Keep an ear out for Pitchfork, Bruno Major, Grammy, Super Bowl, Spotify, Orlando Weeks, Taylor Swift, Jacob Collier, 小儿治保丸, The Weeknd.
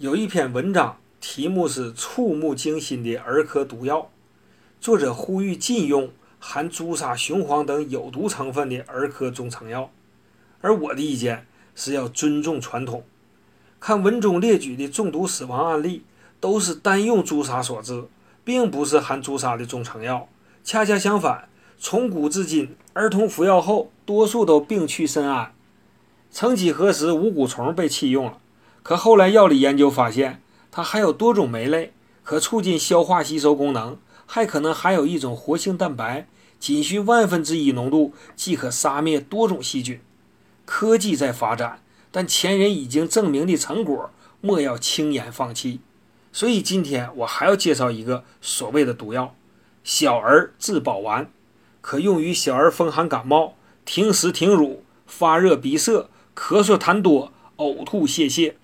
有一篇文章，题目是触目惊心的儿科毒药，作者呼吁禁用含朱砂、雄黄等有毒成分的儿科中成药。而我的意见是要尊重传统，看文中列举的中毒死亡案例都是单用朱砂所致，并不是含朱砂的中成药。恰恰相反，从古至今，儿童服药后多数都病去身安。曾几何时，五谷虫被弃用了，可后来药理研究发现，它还有多种酶类，可促进消化吸收功能，还可能含有一种活性蛋白，仅需1/1000浓度即可杀灭多种细菌。科技在发展，但前人已经证明的成果莫要轻言放弃。所以今天我还要介绍一个所谓的毒药，小儿治保丸，可用于小儿风寒感冒、停食停乳、发热鼻塞、咳嗽痰多、呕吐泄泻。